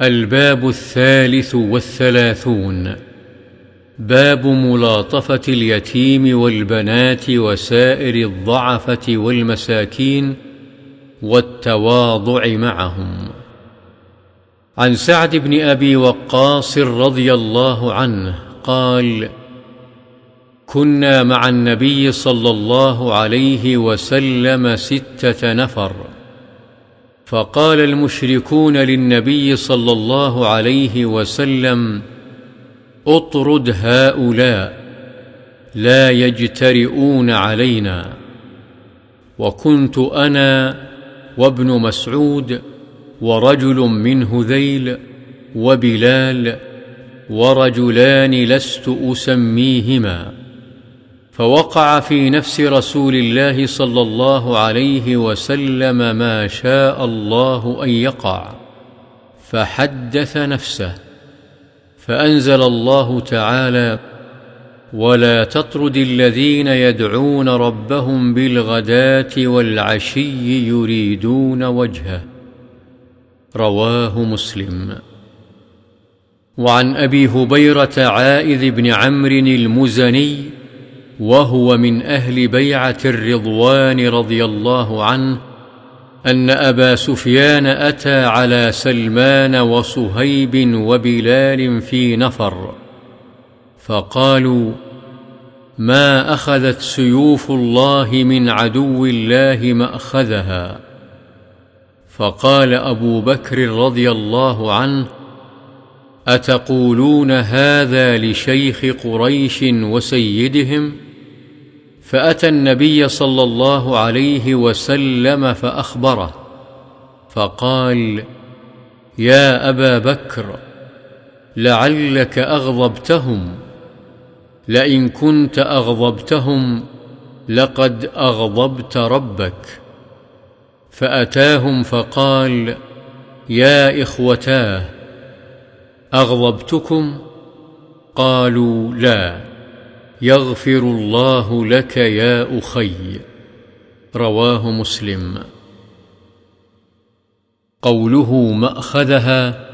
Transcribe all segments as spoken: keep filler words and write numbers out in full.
الباب الثالث والثلاثون باب ملاطفة اليتيم والبنات وسائر الضعفة والمساكين والتواضع معهم. عن سعد بن أبي وقاص رضي الله عنه قال: كنا مع النبي صلى الله عليه وسلم ستة نفر، فقال المشركون للنبي صلى الله عليه وسلم: اطرد هؤلاء لا يجترئون علينا. وكنت أنا وابن مسعود ورجل من هذيل وبلال ورجلان لست أسميهما، فوقع في نفس رسول الله صلى الله عليه وسلم ما شاء الله أن يقع، فحدث نفسه، فأنزل الله تعالى: ولا تطرد الذين يدعون ربهم بالغداة والعشي يريدون وجهه. رواه مسلم. وعن أبي هبيرة عائذ بن عمرو المزني، وهو من أهل بيعة الرضوان رضي الله عنه، أن أبا سفيان أتى على سلمان وصهيب وبلال في نفر، فقالوا: ما أخذت سيوف الله من عدو الله مأخذها. فقال أبو بكر رضي الله عنه: أتقولون هذا لشيخ قريش وسيدهم؟ فأتى النبي صلى الله عليه وسلم فأخبره، فقال: يا أبا بكر، لعلك أغضبتهم، لئن كنت أغضبتهم لقد أغضبت ربك. فأتاهم فقال: يا إخوتاه، أغضبتكم؟ قالوا: لا، يغفر الله لك يا أخي. رواه مسلم. قوله مأخذها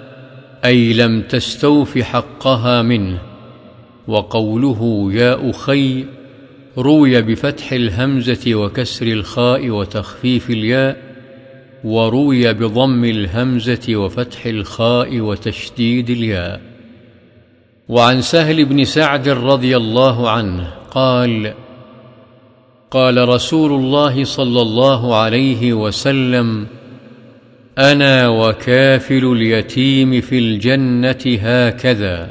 أي لم تستوف حقها منه، وقوله يا أخي روي بفتح الهمزة وكسر الخاء وتخفيف الياء، وروي بضم الهمزة وفتح الخاء وتشديد الياء. وعن سهل بن سعد رضي الله عنه قال: قال رسول الله صلى الله عليه وسلم: أنا وكافل اليتيم في الجنة هكذا.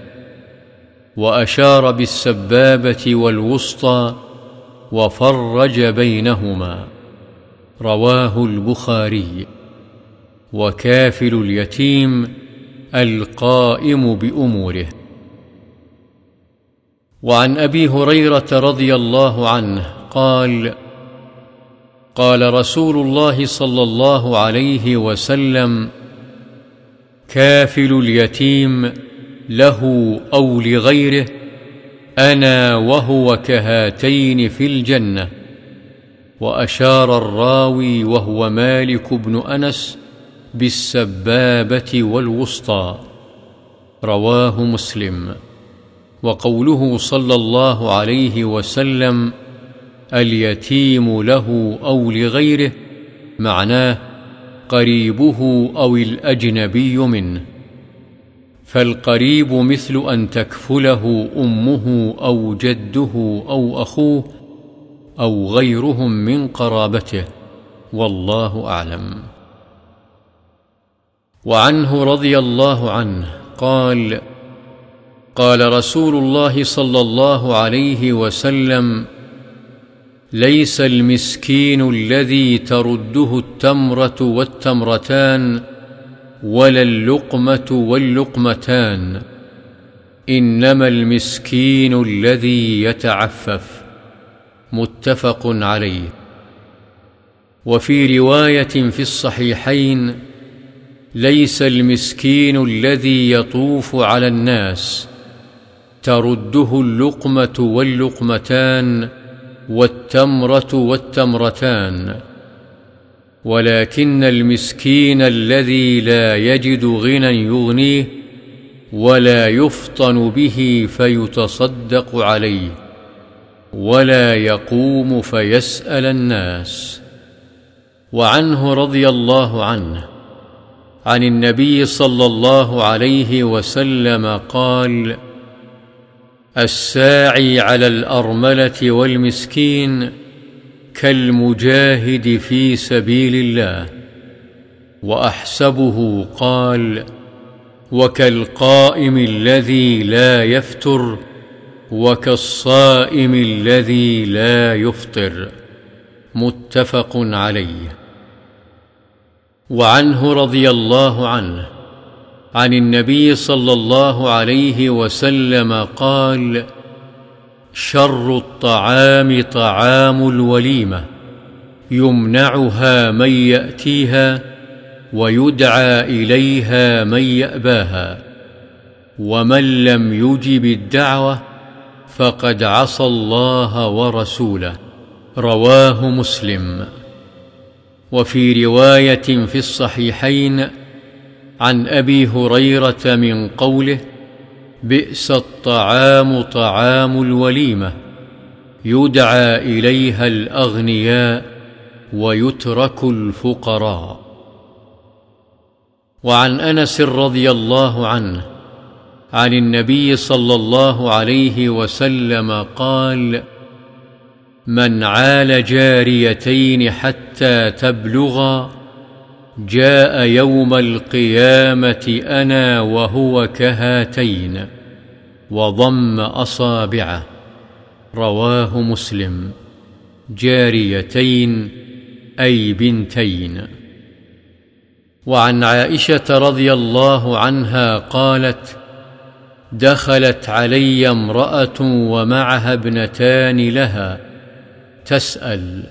وأشار بالسبابة والوسطى وفرج بينهما. رواه البخاري. وكافل اليتيم القائم بأموره. وعن أبي هريرة رضي الله عنه قال: قال رسول الله صلى الله عليه وسلم: كافل اليتيم له أو لغيره أنا وهو كهاتين في الجنة. وأشار الراوي وهو مالك بن أنس بالسبابة والوسطى. رواه مسلم. وقوله صلى الله عليه وسلم: اليتيم له أو لغيره، معناه قريبه أو الأجنبي منه، فالقريب مثل أن تكفله أمه أو جده أو أخوه أو غيرهم من قرابته. والله أعلم. وعنه رضي الله عنه قال: قال رسول الله صلى الله عليه وسلم: ليس المسكين الذي ترده التمرة والتمرتان ولا اللقمة واللقمتان، إنما المسكين الذي يتعفف. متفق عليه. وفي رواية في الصحيحين: ليس المسكين الذي يطوف على الناس ترده اللقمة واللقمتان والتمرة والتمرتان، ولكن المسكين الذي لا يجد غنى يغنيه ولا يفطن به فيتصدق عليه ولا يقوم فيسأل الناس. وعنه رضي الله عنه عن النبي صلى الله عليه وسلم قال: الساعي على الأرملة والمسكين كالمجاهد في سبيل الله. وأحسبه قال: وكالقائم الذي لا يفتر وكالصائم الذي لا يفطر. متفق عليه. وعنه رضي الله عنه عن النبي صلى الله عليه وسلم قال: شر الطعام طعام الوليمة يمنعها من يأتيها ويدعى إليها من يأباها، ومن لم يجب الدعوة فقد عصى الله ورسوله. رواه مسلم. وفي رواية في الصحيحين عن أبي هريرة من قوله: بئس الطعام طعام الوليمة يدعى إليها الأغنياء ويترك الفقراء. وعن أنس رضي الله عنه عن النبي صلى الله عليه وسلم قال: من عال جاريتين حتى تبلغا جاء يوم القيامة أنا وهو كهاتين وضم أصابعه. رواه مسلم. جاريتين أي بنتين. وعن عائشة رضي الله عنها قالت: دخلت علي امرأة ومعها ابنتان لها تسأل،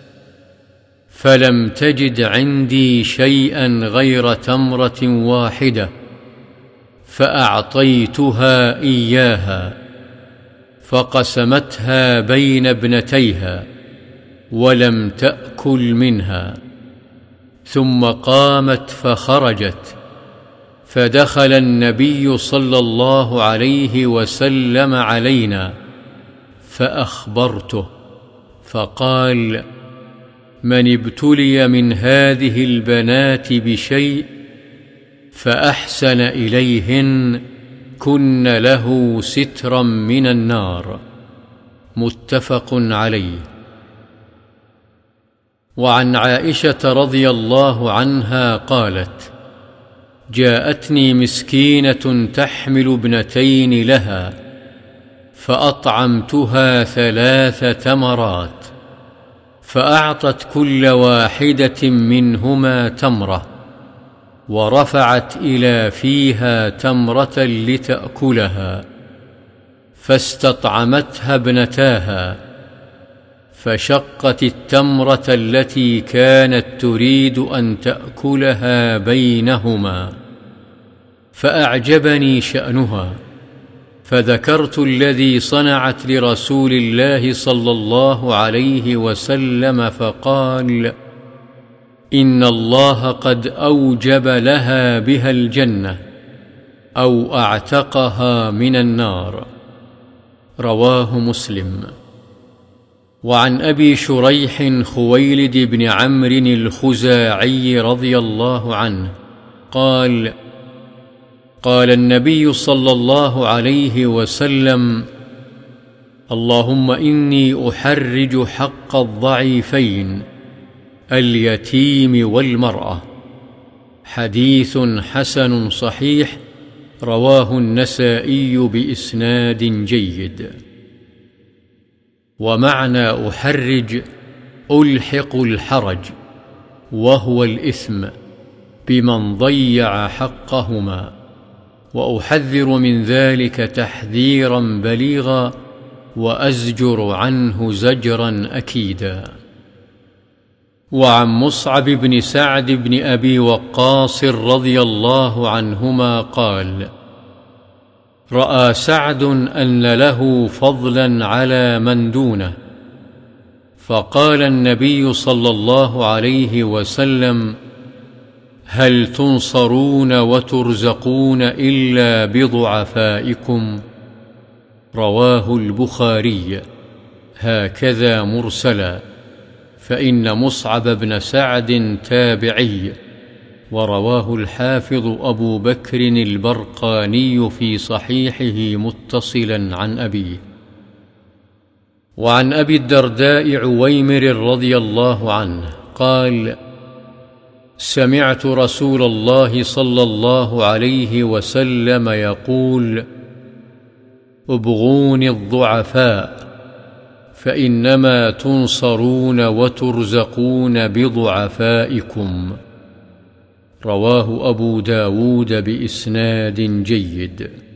فلم تجد عندي شيئا غير تمرة واحدة فأعطيتها إياها، فقسمتها بين ابنتيها ولم تأكل منها، ثم قامت فخرجت، فدخل النبي صلى الله عليه وسلم علينا فأخبرته فقال: من ابتلي من هذه البنات بشيء فأحسن إليهن كن له سترا من النار. متفق عليه. وعن عائشة رضي الله عنها قالت: جاءتني مسكينة تحمل ابنتين لها فأطعمتها ثلاث تمرات، فأعطت كل واحدة منهما تمرة، ورفعت إلى فيها تمرة لتأكلها، فاستطعمتها ابنتاها، فشقت التمرة التي كانت تريد أن تأكلها بينهما، فأعجبني شأنها، فذكرت الذي صنعت لرسول الله صلى الله عليه وسلم فقال: إن الله قد أوجب لها بها الجنة أو أعتقها من النار. رواه مسلم. وعن أبي شريح خويلد بن عمرو الخزاعي رضي الله عنه قال: قال النبي صلى الله عليه وسلم: اللهم إني أحرج حق الضعيفين اليتيم والمرأة. حديث حسن صحيح. رواه النسائي بإسناد جيد. ومعنى أحرج ألحق الحرج وهو الإثم بمن ضيع حقهما، وأحذر من ذلك تحذيرا بليغا وأزجر عنه زجرا أكيدا. وعن مصعب بن سعد بن أبي وقاص رضي الله عنهما قال: رأى سعد أن له فضلا على من دونه فقال النبي صلى الله عليه وسلم: هل تنصرون وترزقون إلا بضعفائكم؟ رواه البخاري هكذا مرسلا، فإن مصعب بن سعد تابعي، ورواه الحافظ أبو بكر البرقاني في صحيحه متصلا عن أبيه. وعن أبي الدرداء عويمر رضي الله عنه قال: سمعت رسول الله صلى الله عليه وسلم يقول: ابغوني الضعفاء فإنما تنصرون وترزقون بضعفائكم. رواه أبو داود بإسناد جيد.